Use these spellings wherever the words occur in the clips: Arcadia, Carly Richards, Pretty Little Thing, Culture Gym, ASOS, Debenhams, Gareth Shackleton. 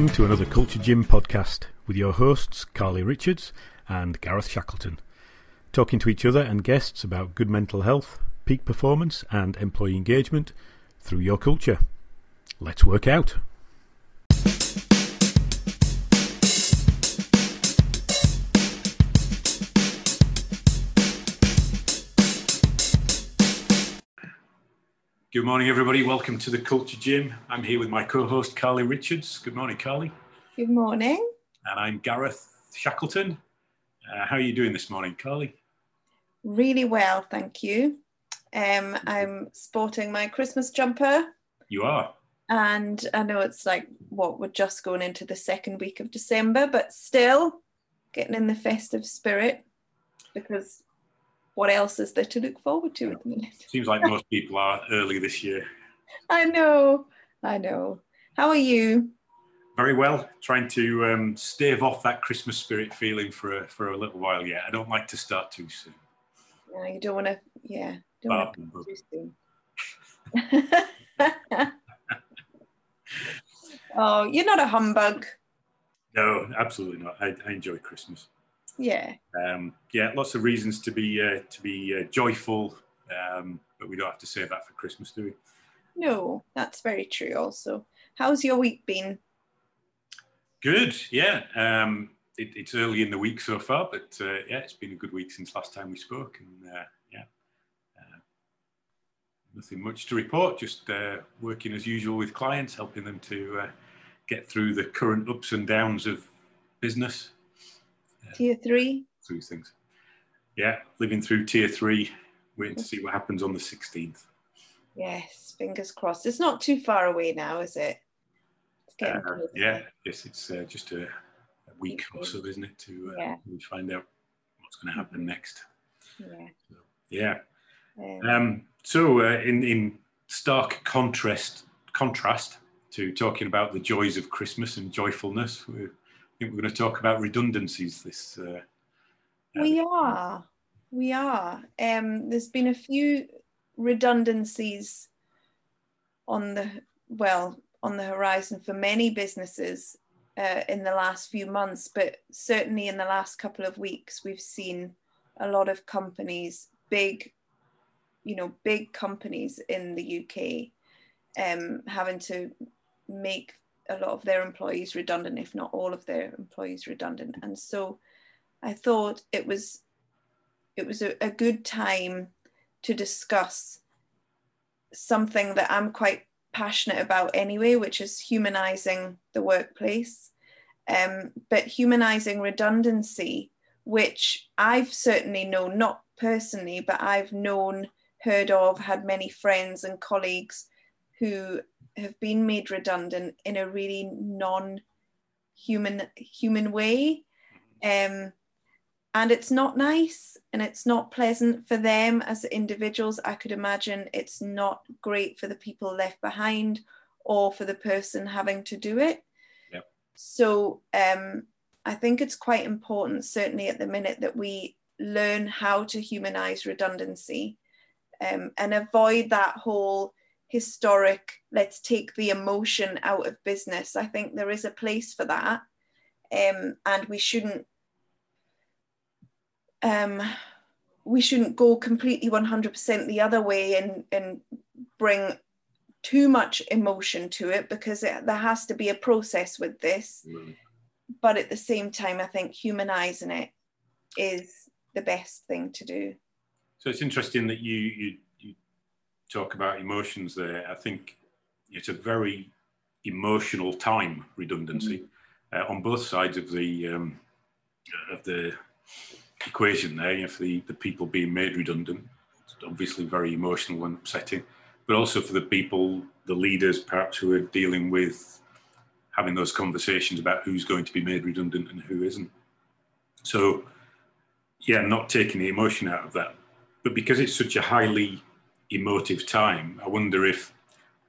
welcome to another Culture Gym podcast with your hosts Carly Richards and Gareth Shackleton, talking to each other and guests about good mental health, peak performance and employee engagement through your culture. Let's work out. Good morning, everybody. Welcome to the Culture Gym. I'm here with my co-host, Carly Richards. Good morning, Carly. Good morning. And I'm Gareth Shackleton. How are you doing this morning, Carly? Really well, thank you. I'm sporting my Christmas jumper. You are? And I know it's like, we're just going into the second week of December, but still getting in the festive spirit because what else is there to look forward to at the minute? Seems like most people are early this year. I know. How are you? Very well. Trying to stave off that Christmas spirit feeling for a little while yet. I don't like to start too soon. No, you don't want to, don't want to too soon. Oh, you're not a humbug. No, absolutely not. I enjoy Christmas. Yeah. Lots of reasons to be joyful, but we don't have to save that for Christmas, do we? No, that's very true. Also, how's your week been? Good. Yeah. It's early in the week so far, but it's been a good week since last time we spoke, and nothing much to report. Just working as usual with clients, helping them to get through the current ups and downs of business. Tier 3? Through things. Yeah, living through Tier 3, waiting to see what happens on the 16th. Yes, fingers crossed. It's not too far away now, is it? It's just a week or so, isn't it, to find out what's going to happen next. Yeah. So, yeah. In stark contrast to talking about the joys of Christmas and joyfulness, I think we're going to talk about redundancies this we are there's been a few redundancies on the horizon for many businesses in the last few months, but certainly in the last couple of weeks we've seen a lot of companies, big companies in the UK having to make a lot of their employees redundant, if not all of their employees redundant. And so I thought it was a good time to discuss something that I'm quite passionate about anyway, which is humanizing the workplace, but humanizing redundancy, which I've certainly known, not personally, but I've known, heard of, had many friends and colleagues who have been made redundant in a really non-human way, and it's not nice and it's not pleasant for them as individuals. I could imagine it's not great for the people left behind or for the person having to do it. Yep. So I think it's quite important, certainly at the minute, that we learn how to humanize redundancy and avoid that whole historic, let's take the emotion out of business. I think there is a place for that, and we shouldn't go completely 100% the other way and bring too much emotion to it, because there has to be a process with this. Mm. But at the same time, I think humanizing it is the best thing to do. So it's interesting that you talk about emotions there. I think it's a very emotional time, redundancy, on both sides of the equation there. You know, for the people being made redundant, it's obviously very emotional and upsetting, but also for the people, the leaders perhaps, who are dealing with having those conversations about who's going to be made redundant and who isn't. So, yeah, not taking the emotion out of that. But because it's such a highly emotive time, I wonder if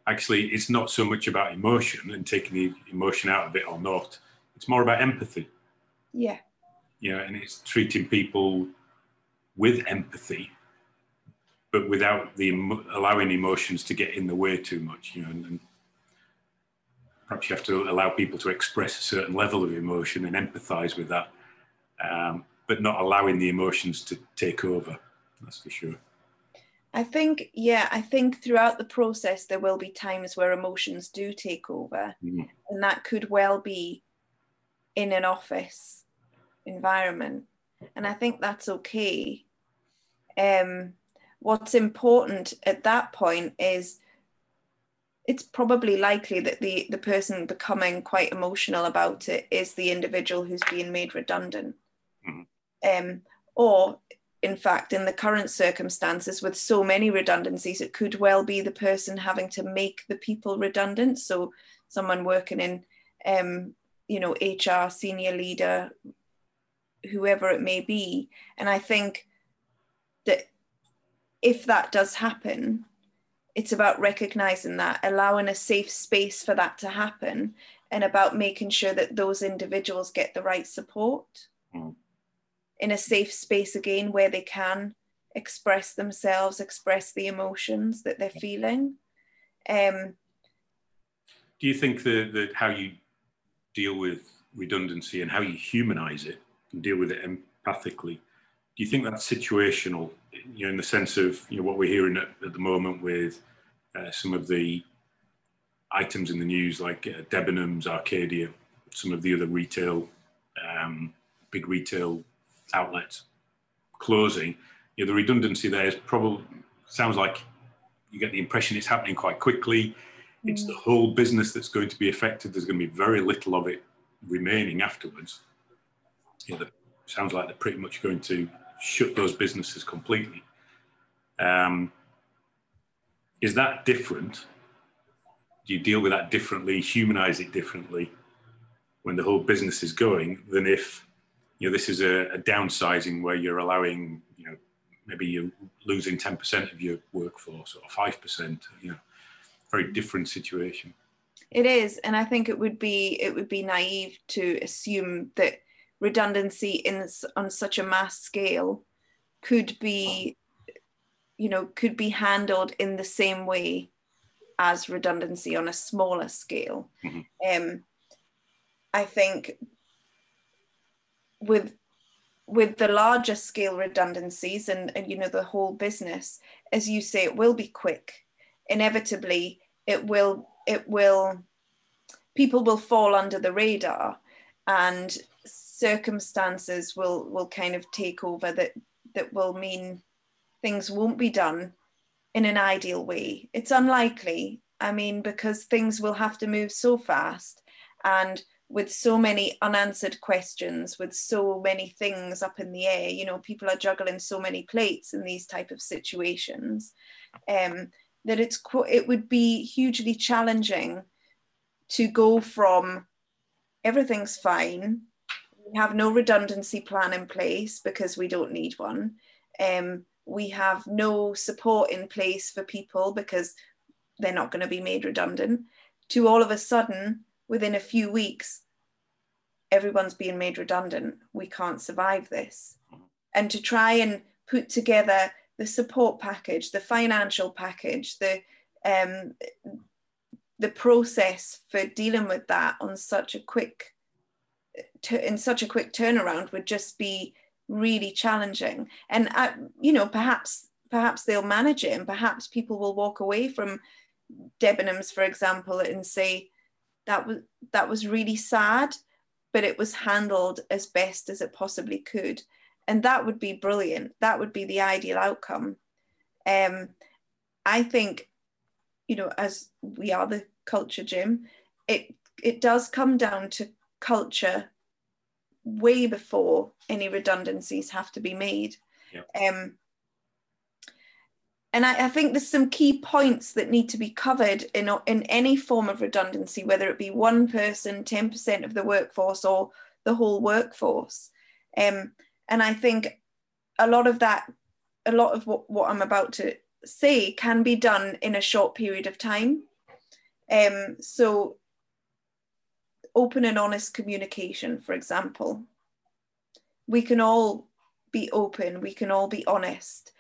actually it's not so much about emotion and taking the emotion out of it or not. It's more about empathy. Yeah. Yeah, and it's treating people with empathy, but without allowing emotions to get in the way too much, and Perhaps you have to allow people to express a certain level of emotion and empathise with that, but not allowing the emotions to take over, that's for sure. I think, yeah, I think throughout the process there will be times where emotions do take over, and that could well be in an office environment, and I think that's okay. What's important at that point is it's probably likely that the person becoming quite emotional about it is the individual who's being made redundant. Or, in fact, in the current circumstances with so many redundancies, it could well be the person having to make the people redundant. So someone working in, you know, HR, senior leader, whoever it may be. And I think that if that does happen, it's about recognizing that, allowing a safe space for that to happen, and about making sure that those individuals get the right support in a safe space, again, where they can express themselves, express the emotions that they're feeling. Do you think that how you deal with redundancy and how you humanize it and deal with it empathically, do you think that's situational, you know, in the sense of, you know, what we're hearing at the moment with some of the items in the news, like Debenhams, Arcadia, some of the other retail, big retail outlets closing? You know, the redundancy there is probably, sounds like you get the impression it's happening quite quickly. It's the whole business that's going to be affected. There's going to be very little of it remaining afterwards. You know, sounds like they're pretty much going to shut those businesses completely. Is that different? Do you deal with that differently, humanize it differently when the whole business is going, than if, you know, this is a downsizing where you're allowing, you know, maybe you're losing 10% of your workforce or 5%, you know, very different situation. It is, and I think it would be naive to assume that redundancy on such a mass scale could be handled in the same way as redundancy on a smaller scale. I think with the larger scale redundancies and you know, the whole business, as you say, it will be quick. Inevitably, people will fall under the radar, and circumstances will kind of take over that will mean things won't be done in an ideal way. It's unlikely, I mean, because things will have to move so fast, and with so many unanswered questions, with so many things up in the air, you know, people are juggling so many plates in these type of situations, that it would be hugely challenging to go from everything's fine, we have no redundancy plan in place because we don't need one. We have no support in place for people because they're not going to be made redundant, to all of a sudden, within a few weeks, everyone's being made redundant. We can't survive this. And to try and put together the support package, the financial package, the process for dealing with that in such a quick turnaround would just be really challenging. And you know, perhaps they'll manage it, and perhaps people will walk away from Debenhams, for example, and say that was really sad, but it was handled as best as it possibly could. And that would be brilliant. That would be the ideal outcome. I think, you know, as we are the Culture Gym, it does come down to culture way before any redundancies have to be made. And I think there's some key points that need to be covered in any form of redundancy, whether it be one person, 10% of the workforce, or the whole workforce. And I think a lot of what I'm about to say can be done in a short period of time. So open and honest communication, for example. We can all be open, we can all be honest.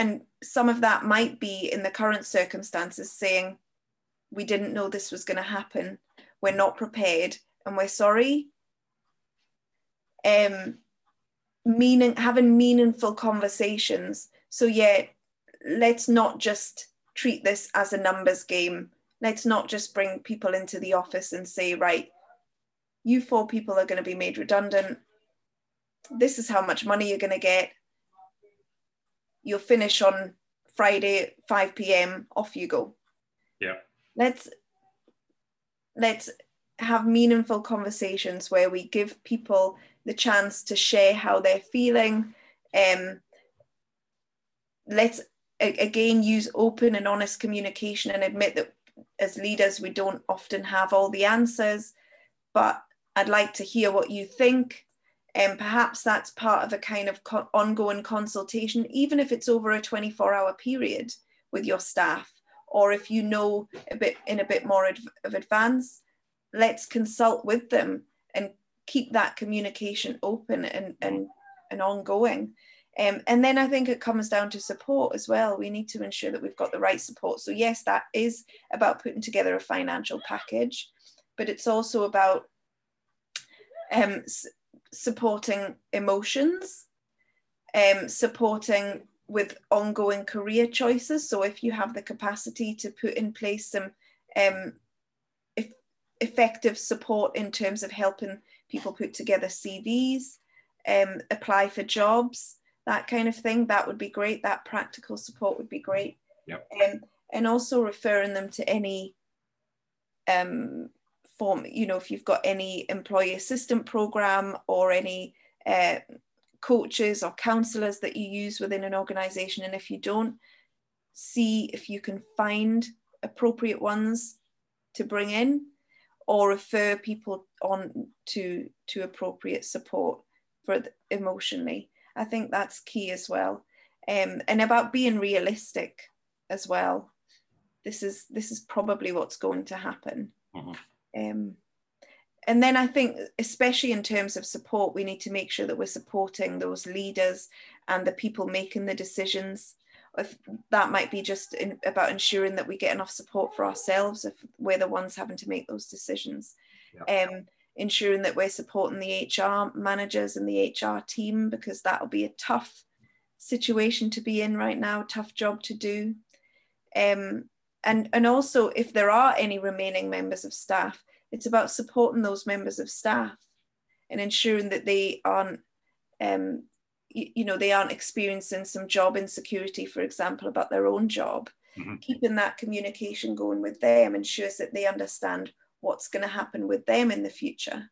And some of that might be, in the current circumstances, saying, we didn't know this was going to happen. we're not prepared, and we're sorry. Having meaningful conversations. So yeah, let's not just treat this as a numbers game. Let's not just bring people into the office and say, right, you 4 people are going to be made redundant. This is how much money you're going to get. You'll finish on Friday, 5 p.m., off you go. Yeah. Let's have meaningful conversations where we give people the chance to share how they're feeling. Let's, again, use open and honest communication and admit that as leaders, we don't often have all the answers, but I'd like to hear what you think. And perhaps that's part of a kind of ongoing consultation, even if it's over a 24-hour period with your staff, or if you know a bit more of advance, let's consult with them and keep that communication open and ongoing. And then I think it comes down to support as well. We need to ensure that we've got the right support. So yes, that is about putting together a financial package, but it's also about supporting emotions, supporting with ongoing career choices. So if you have the capacity to put in place some effective support in terms of helping people put together CVs, apply for jobs, that kind of thing, that would be great. That practical support would be great. Yep. And also referring them to any form, you know, if you've got any employee assistant program or any coaches or counselors that you use within an organization, and if you don't, see if you can find appropriate ones to bring in, or refer people on to appropriate support for emotionally. I think that's key as well, and about being realistic as well. This is probably what's going to happen. Mm-hmm. And then I think, especially in terms of support, we need to make sure that we're supporting those leaders and the people making the decisions. If that might be just about ensuring that we get enough support for ourselves if we're the ones having to make those decisions. Yeah. Ensuring that we're supporting the HR managers and the HR team, because that'll be a tough situation to be in right now, tough job to do. And also, if there are any remaining members of staff, it's about supporting those members of staff and ensuring that they aren't, they aren't experiencing some job insecurity, for example, about their own job. Mm-hmm. Keeping that communication going with them ensures that they understand what's going to happen with them in the future.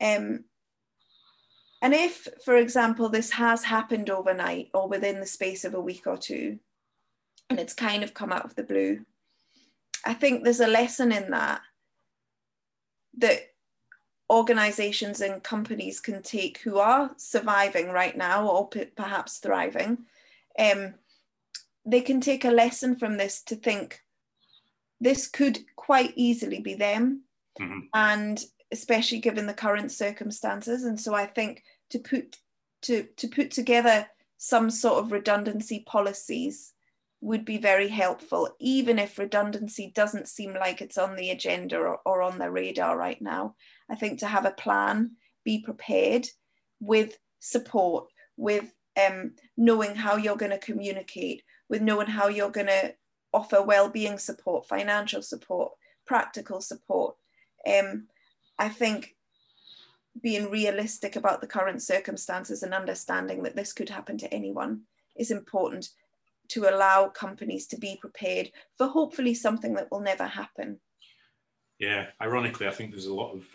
And if, for example, this has happened overnight or within the space of a week or two, and it's kind of come out of the blue, I think there's a lesson in that organizations and companies can take who are surviving right now, or perhaps thriving. They can take a lesson from this to think, this could quite easily be them. Mm-hmm. And especially given the current circumstances. And so I think to put together some sort of redundancy policies would be very helpful, even if redundancy doesn't seem like it's on the agenda or on the radar right now. I think to have a plan, be prepared with support, with knowing how you're going to communicate, with knowing how you're going to offer well-being support, financial support, practical support. I think being realistic about the current circumstances and understanding that this could happen to anyone is important to allow companies to be prepared for hopefully something that will never happen. Yeah, ironically, I think there's a lot of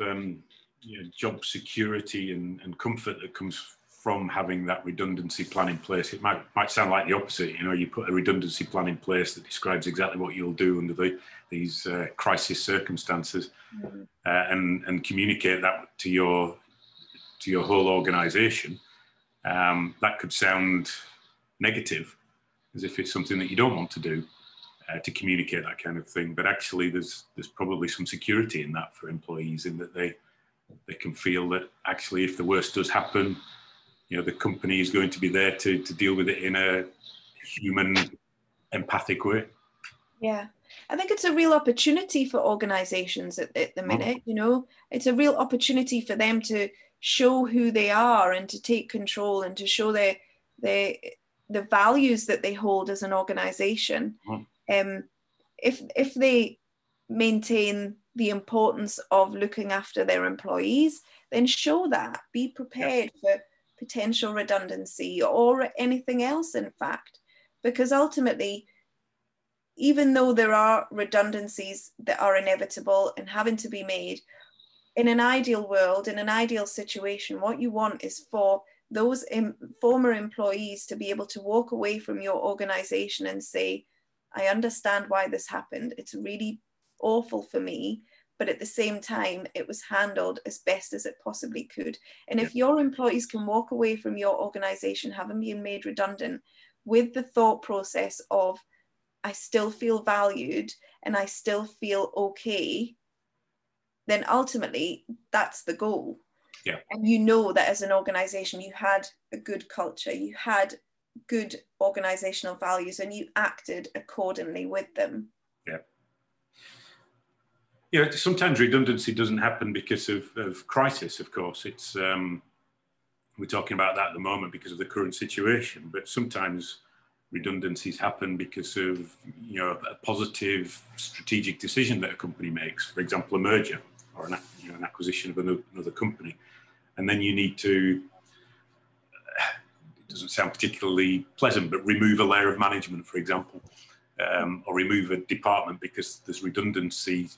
job security and comfort that comes from having that redundancy plan in place. It might sound like the opposite. You know, you put a redundancy plan in place that describes exactly what you'll do under these crisis circumstances. Mm-hmm. and communicate that to your whole organisation. That could sound negative, as if it's something that you don't want to do, to communicate that kind of thing. But actually, there's probably some security in that for employees, in that they can feel that actually, if the worst does happen, you know, the company is going to be there to deal with it in a human, empathic way. Yeah, I think it's a real opportunity for organisations at the minute, you know. It's a real opportunity for them to show who they are and to take control and to show the values that they hold as an organisation. If they maintain the importance of looking after their employees, then show that. Be prepared for potential redundancy or anything else, in fact, because ultimately, even though there are redundancies that are inevitable and having to be made, in an ideal world, in an ideal situation, what you want is for those former employees to be able to walk away from your organisation and say, I understand why this happened. It's really awful for me, but at the same time, it was handled as best as it possibly could. And if your employees can walk away from your organisation, having been made redundant, with the thought process of, I still feel valued and I still feel okay, then ultimately that's the goal. Yeah. And you know that as an organisation, you had a good culture, you had good organisational values, and you acted accordingly with them. Yeah. Yeah, sometimes redundancy doesn't happen because of crisis, of course. It's we're talking about that at the moment because of the current situation, but sometimes redundancies happen because of, you know, a positive strategic decision that a company makes, for example, a merger or an, you know, an acquisition of another company. And then you need to, it doesn't sound particularly pleasant, but remove a layer of management, for example, or remove a department because there's redundancy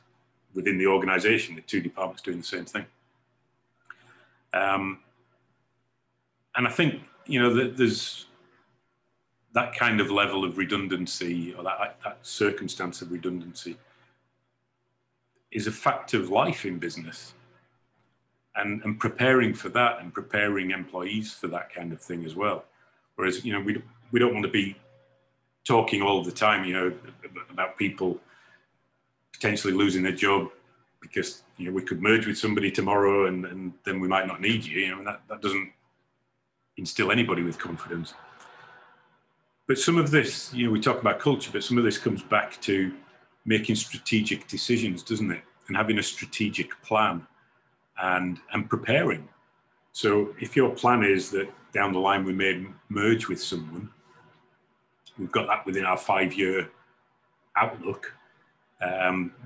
within the organisation, the two departments doing the same thing. And I think, you know, that there's that kind of level of redundancy, or that circumstance of redundancy, is a fact of life in business. And preparing for that and preparing employees for that kind of thing as well. Whereas, you know, we don't want to be talking all the time, you know, about people potentially losing their job because, you know, we could merge with somebody tomorrow and then we might not need you. You know, and that doesn't instill anybody with confidence. But some of this, you know, we talk about culture, but some of this comes back to making strategic decisions, doesn't it? And having a strategic plan and preparing. So if your plan is that down the line we may merge with someone, we've got that within our 5-year outlook.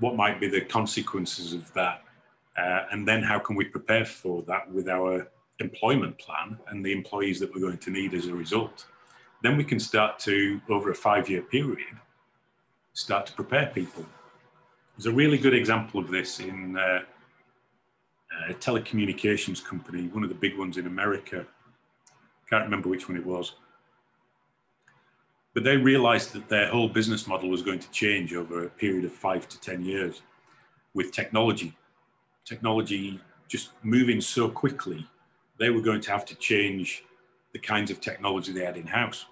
What might be the consequences of that? And then how can we prepare for that with our employment plan and the employees that we're going to need as a result? Then we can start to, over a 5-year period, start to prepare people. There's a really good example of this in a telecommunications company, one of the big ones in America. Can't remember which one it was. But they realized that their whole business model was going to change over a period of 5 to 10 years with technology. Technology just moving so quickly, they were going to have to change the kinds of technology they had in-house.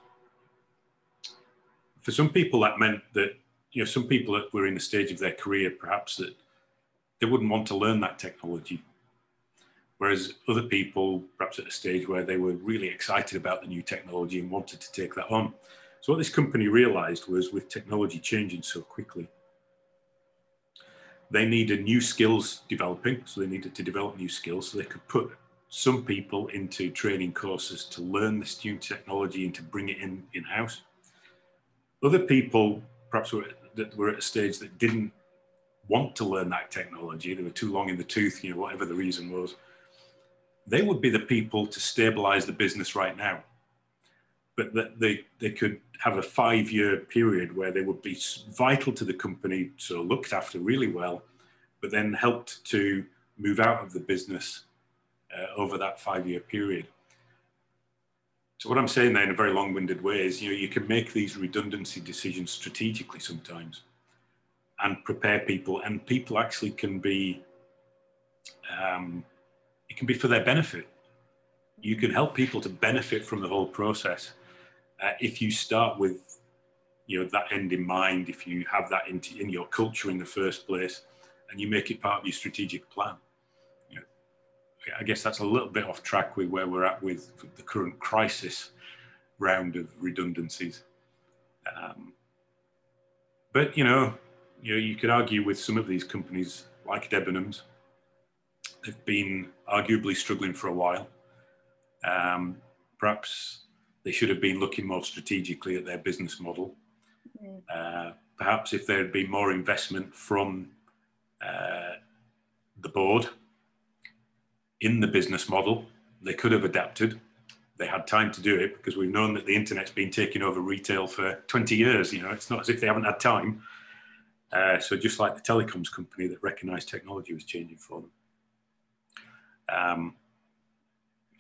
For some people, that meant that, you know, some people that were in the stage of their career, perhaps, that they wouldn't want to learn that technology. Whereas other people, perhaps at a stage where they were really excited about the new technology and wanted to take that on. So what this company realized was, with technology changing so quickly, they needed new skills developing. So they needed to develop new skills so they could put some people into training courses to learn this new technology and to bring it in-house. Other people, perhaps, were at a stage that didn't want to learn that technology. They were too long in the tooth, you know, whatever the reason was. They would be the people to stabilize the business right now, but that they could have a 5-year period where they would be vital to the company, so looked after really well, but then helped to move out of the business over that 5-year period. So what I'm saying there in a very long-winded way is, you know, you can make these redundancy decisions strategically sometimes and prepare people, and people actually can be, it can be for their benefit. You can help people to benefit from the whole process if you start with, you know, that end in mind, if you have that in your culture in the first place and you make it part of your strategic plan. You know, I guess that's a little bit off track with where we're at with the current crisis round of redundancies. But, you know, you know, you could argue with some of these companies like Debenhams, they've been arguably struggling for a while. Perhaps they should have been looking more strategically at their business model. Perhaps if there had been more investment from the board in the business model, they could have adapted. They had time to do it because we've known that the internet's been taking over retail for 20 years. You know, it's not as if they haven't had time. So just like the telecoms company that recognised technology was changing for them.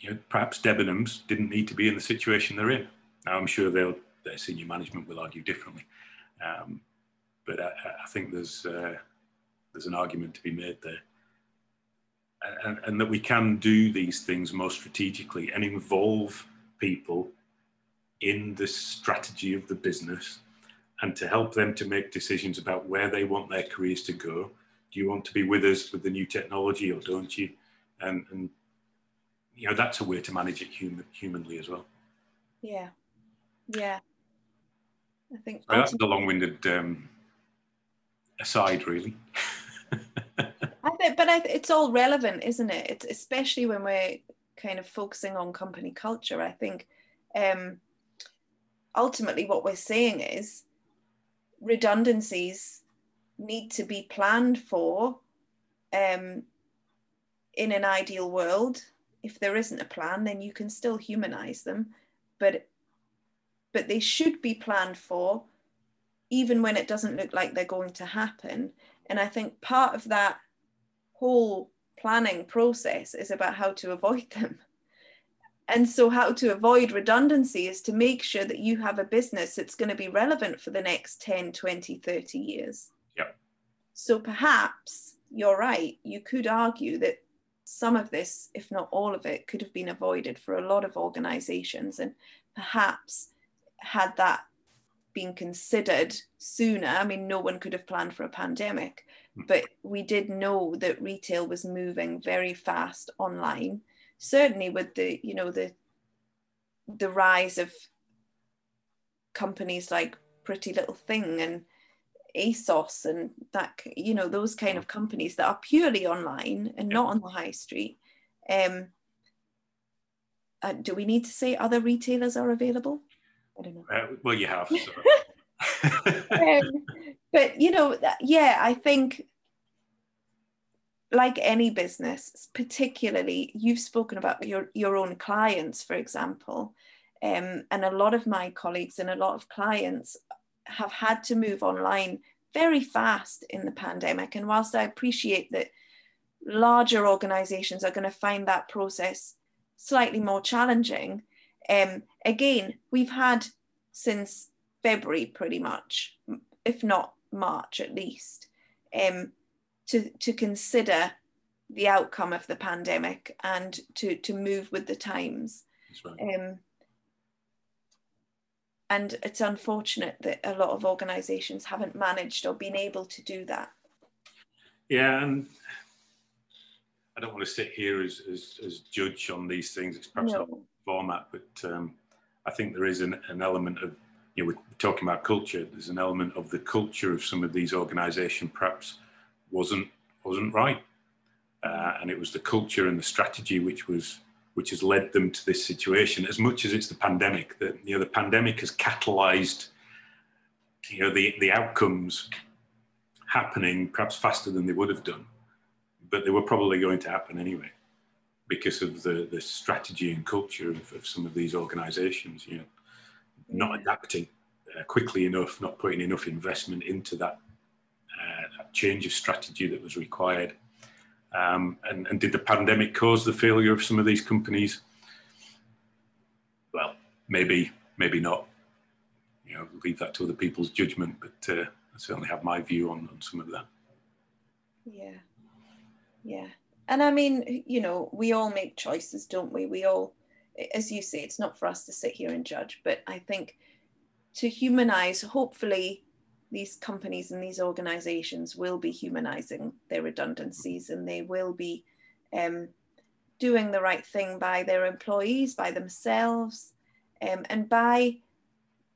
You know, perhaps Debenhams didn't need to be in the situation they're in. Now, I'm sure their senior management will argue differently. But I think there's an argument to be made there. And that we can do these things more strategically and involve people in the strategy of the business and to help them to make decisions about where they want their careers to go. Do you want to be with us with the new technology or don't you? And you know, that's a way to manage it humanly as well. Yeah, yeah. I think so that's the long-winded aside, really. It's all relevant, isn't it? It's especially when we're kind of focusing on company culture. I think ultimately what we're saying is redundancies need to be planned for in an ideal world. If there isn't a plan, then you can still humanize them, but they should be planned for even when it doesn't look like they're going to happen. And I think part of that whole planning process is about how to avoid them. And so how to avoid redundancy is to make sure that you have a business that's going to be relevant for the next 10, 20, 30 years. Yeah. So perhaps you're right. You could argue that some of this, if not all of it, could have been avoided for a lot of organizations. And perhaps had that been considered sooner, I mean, no one could have planned for a pandemic, but we did know that retail was moving very fast online, certainly with the, you know, the rise of companies like Pretty Little Thing and ASOS and that, you know, those kind of companies that are purely online and not on the high street. Do we need to say other retailers are available? I don't know. Well, you have. So. But, you know, yeah, I think like any business, particularly you've spoken about your own clients, for example, and a lot of my colleagues and a lot of clients have had to move online very fast in the pandemic. And whilst I appreciate that larger organisations are going to find that process slightly more challenging, again, we've had since February pretty much, if not March at least, to consider the outcome of the pandemic and to move with the times. That's right. And it's unfortunate that a lot of organisations haven't managed or been able to do that. Yeah, and I don't want to sit here as judge on these things. It's perhaps not the format, but I think there is an element of, you know, we're talking about culture. There's an element of the culture of some of these organisations perhaps wasn't right, and it was the culture and the strategy which has led them to this situation, as much as it's the pandemic. That, you know, the pandemic has catalyzed, you know, the outcomes happening perhaps faster than they would have done, but they were probably going to happen anyway because of the strategy and culture of some of these organizations, you know, not adapting quickly enough, not putting enough investment into that change of strategy that was required. And did the pandemic cause the failure of some of these companies? Well, maybe not. You know, we'll leave that to other people's judgment, but I certainly have my view on some of that. Yeah, yeah. And I mean, you know, we all make choices, don't we? We all, as you say, it's not for us to sit here and judge, but I think to humanize, hopefully, these companies and these organisations will be humanising their redundancies, and they will be doing the right thing by their employees, by themselves, and by,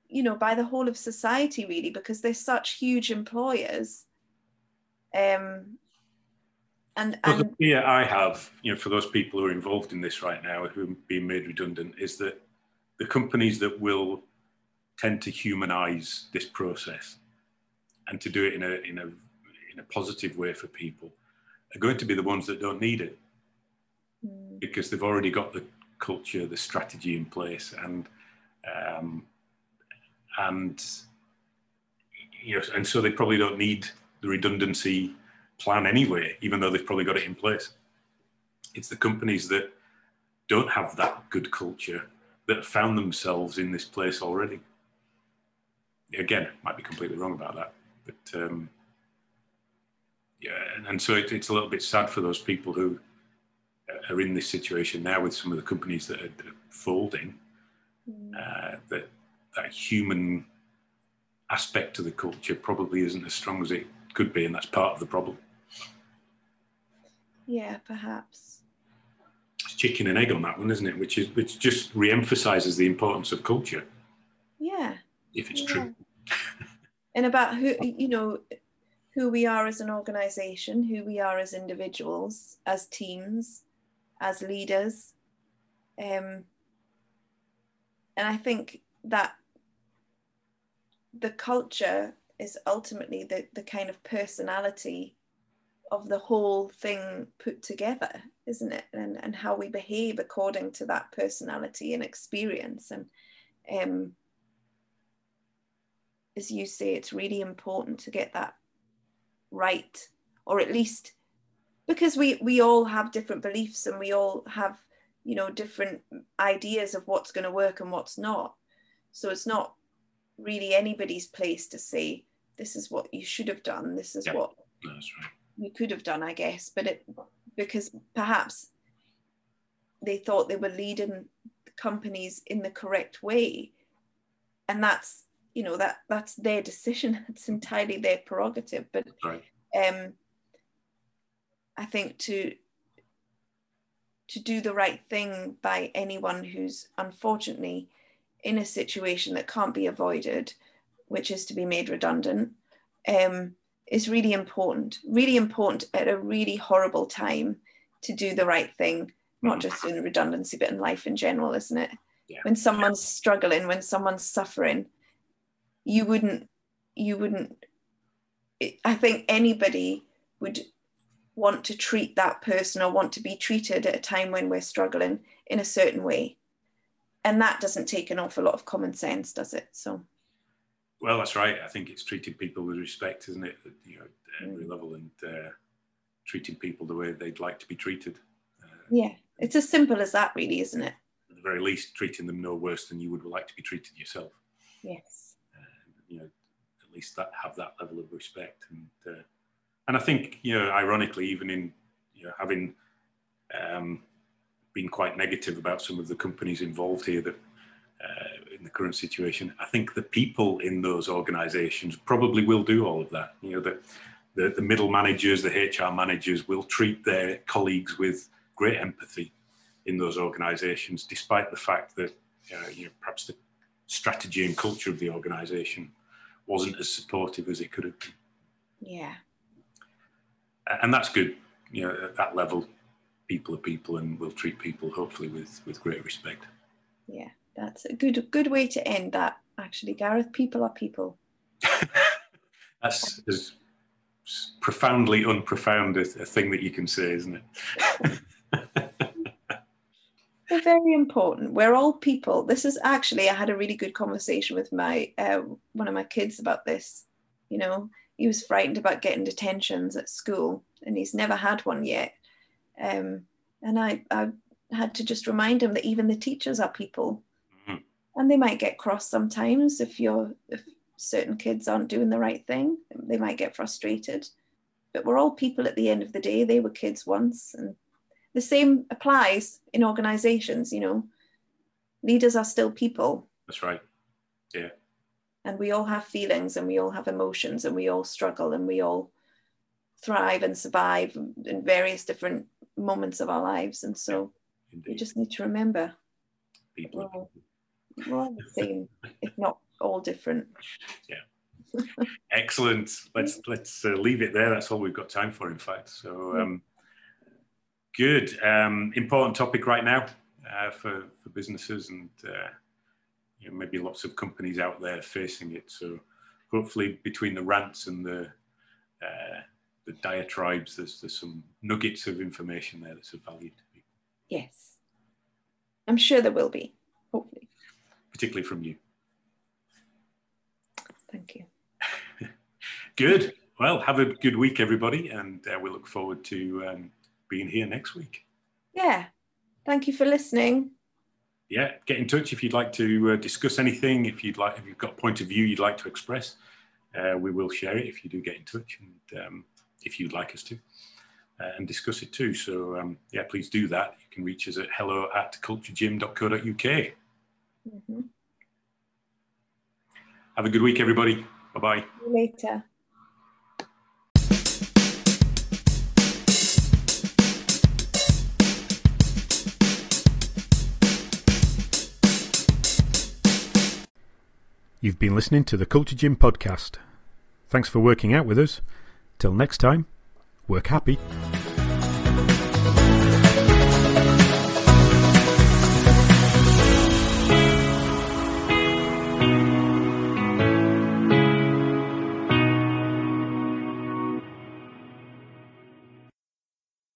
you know, by the whole of society, really, because they're such huge employers And the fear I have, you know, for those people who are involved in this right now, who are being made redundant, is that the companies that will tend to humanise this process and to do it in a positive way for people are going to be the ones that don't need it, because they've already got the culture, the strategy in place, and you know, and so they probably don't need the redundancy plan anyway, even though they've probably got it in place. It's the companies that don't have that good culture that found themselves in this place already. Again, might be completely wrong about that, but yeah, and so it's a little bit sad for those people who are in this situation now with some of the companies that are folding, that human aspect to the culture probably isn't as strong as it could be, and that's part of the problem. Yeah, perhaps. It's chicken and egg on that one, isn't it? Which just re-emphasises the importance of culture. Yeah. If it's true. And about who, you know, who we are as an organisation, who we are as individuals, as teams, as leaders. And I think that the culture is ultimately the kind of personality of the whole thing put together, isn't it? And how we behave according to that personality and experience. And as you say, it's really important to get that right, or at least, because we all have different beliefs and we all have, you know, different ideas of what's going to work and what's not. So it's not really anybody's place to say this is what you should have done, this is what you could have done, I guess. But because perhaps they thought they were leading companies in the correct way, and that's, you know, that's their decision, it's entirely their prerogative. But I think to do the right thing by anyone who's unfortunately in a situation that can't be avoided, which is to be made redundant, is really important. Really important at a really horrible time to do the right thing, not just in redundancy, but in life in general, isn't it? Yeah. When someone's struggling, when someone's suffering, you wouldn't, I think anybody would want to treat that person or want to be treated at a time when we're struggling in a certain way. And that doesn't take an awful lot of common sense, does it? So, well, that's right. I think it's treating people with respect, isn't it? You know, at every level, and treating people the way they'd like to be treated. Yeah, it's as simple as that, really, isn't it? At the very least, treating them no worse than you would like to be treated yourself. Yes. You know, at least that, have that level of respect, and I think, you know, ironically, even in, you know, having been quite negative about some of the companies involved here that in the current situation, I think the people in those organisations probably will do all of that. You know, the middle managers, the HR managers will treat their colleagues with great empathy in those organisations, despite the fact that you know, perhaps the strategy and culture of the organisation wasn't as supportive as it could have been. Yeah. And that's good, you know, at that level. People are people, and we'll treat people hopefully with great respect. Yeah, that's a good way to end that, actually, Gareth. People are people. That's as profoundly unprofound a thing that you can say, isn't it? They're very important. We're all people. This is actually, I had a really good conversation with my one of my kids about this. You know, he was frightened about getting detentions at school, and he's never had one yet. And I had to just remind him that even the teachers are people, and they might get cross sometimes if certain kids aren't doing the right thing. They might get frustrated, but we're all people at the end of the day. They were kids once, and the same applies in organisations. You know, leaders are still people. That's right. Yeah. And we all have feelings, and we all have emotions, and we all struggle, and we all thrive and survive in various different moments of our lives. And so we just need to remember people, we're all the same, if not all different. Yeah. Excellent. Let's leave it there. That's all we've got time for, in fact. So good. Important topic right now for businesses and you know, maybe lots of companies out there facing it. So hopefully between the rants and the diatribes, there's some nuggets of information there that's of value to people. Yes, I'm sure there will be, hopefully. Particularly from you. Thank you. Good. Well, have a good week, everybody, and we look forward to being here next week. Yeah. Thank you for listening. Yeah. Get in touch if you'd like to discuss anything. If you've got a point of view you'd like to express, we will share it if you do get in touch, and if you'd like us to, and discuss it too. So yeah, please do that. You can reach us at hello@culturegym.co.uk. Mm-hmm. Have a good week, everybody. Bye-bye. See you later. You've been listening to the Culture Gym podcast. Thanks for working out with us. Till next time, work happy.